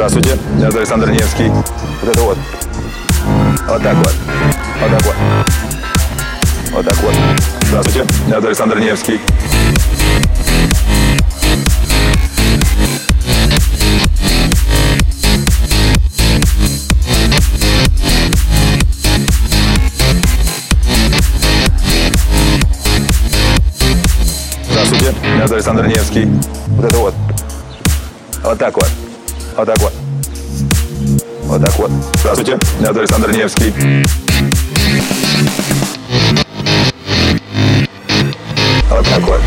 Здравствуйте, меня зовут Александр Невский. Вот это вот. Вот так вот. Вот так вот. Вот так вот. Здравствуйте, меня зовут Александр Невский. Здравствуйте, меня зовут Александр Невский. Вот это вот. Вот так вот. Вот так вот. Вот так вот. Здравствуйте, меня зовут Александр Невский. Вот так вот.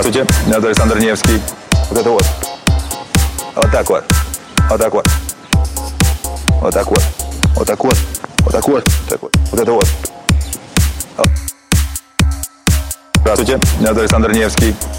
Здравствуйте, меня зовут Александр Невский. Вот это вот. Вот так вот. Вот так вот. Вот так вот. Вот так вот. Вот так вот. Вот это вот. Здравствуйте, меня зовут Александр Невский.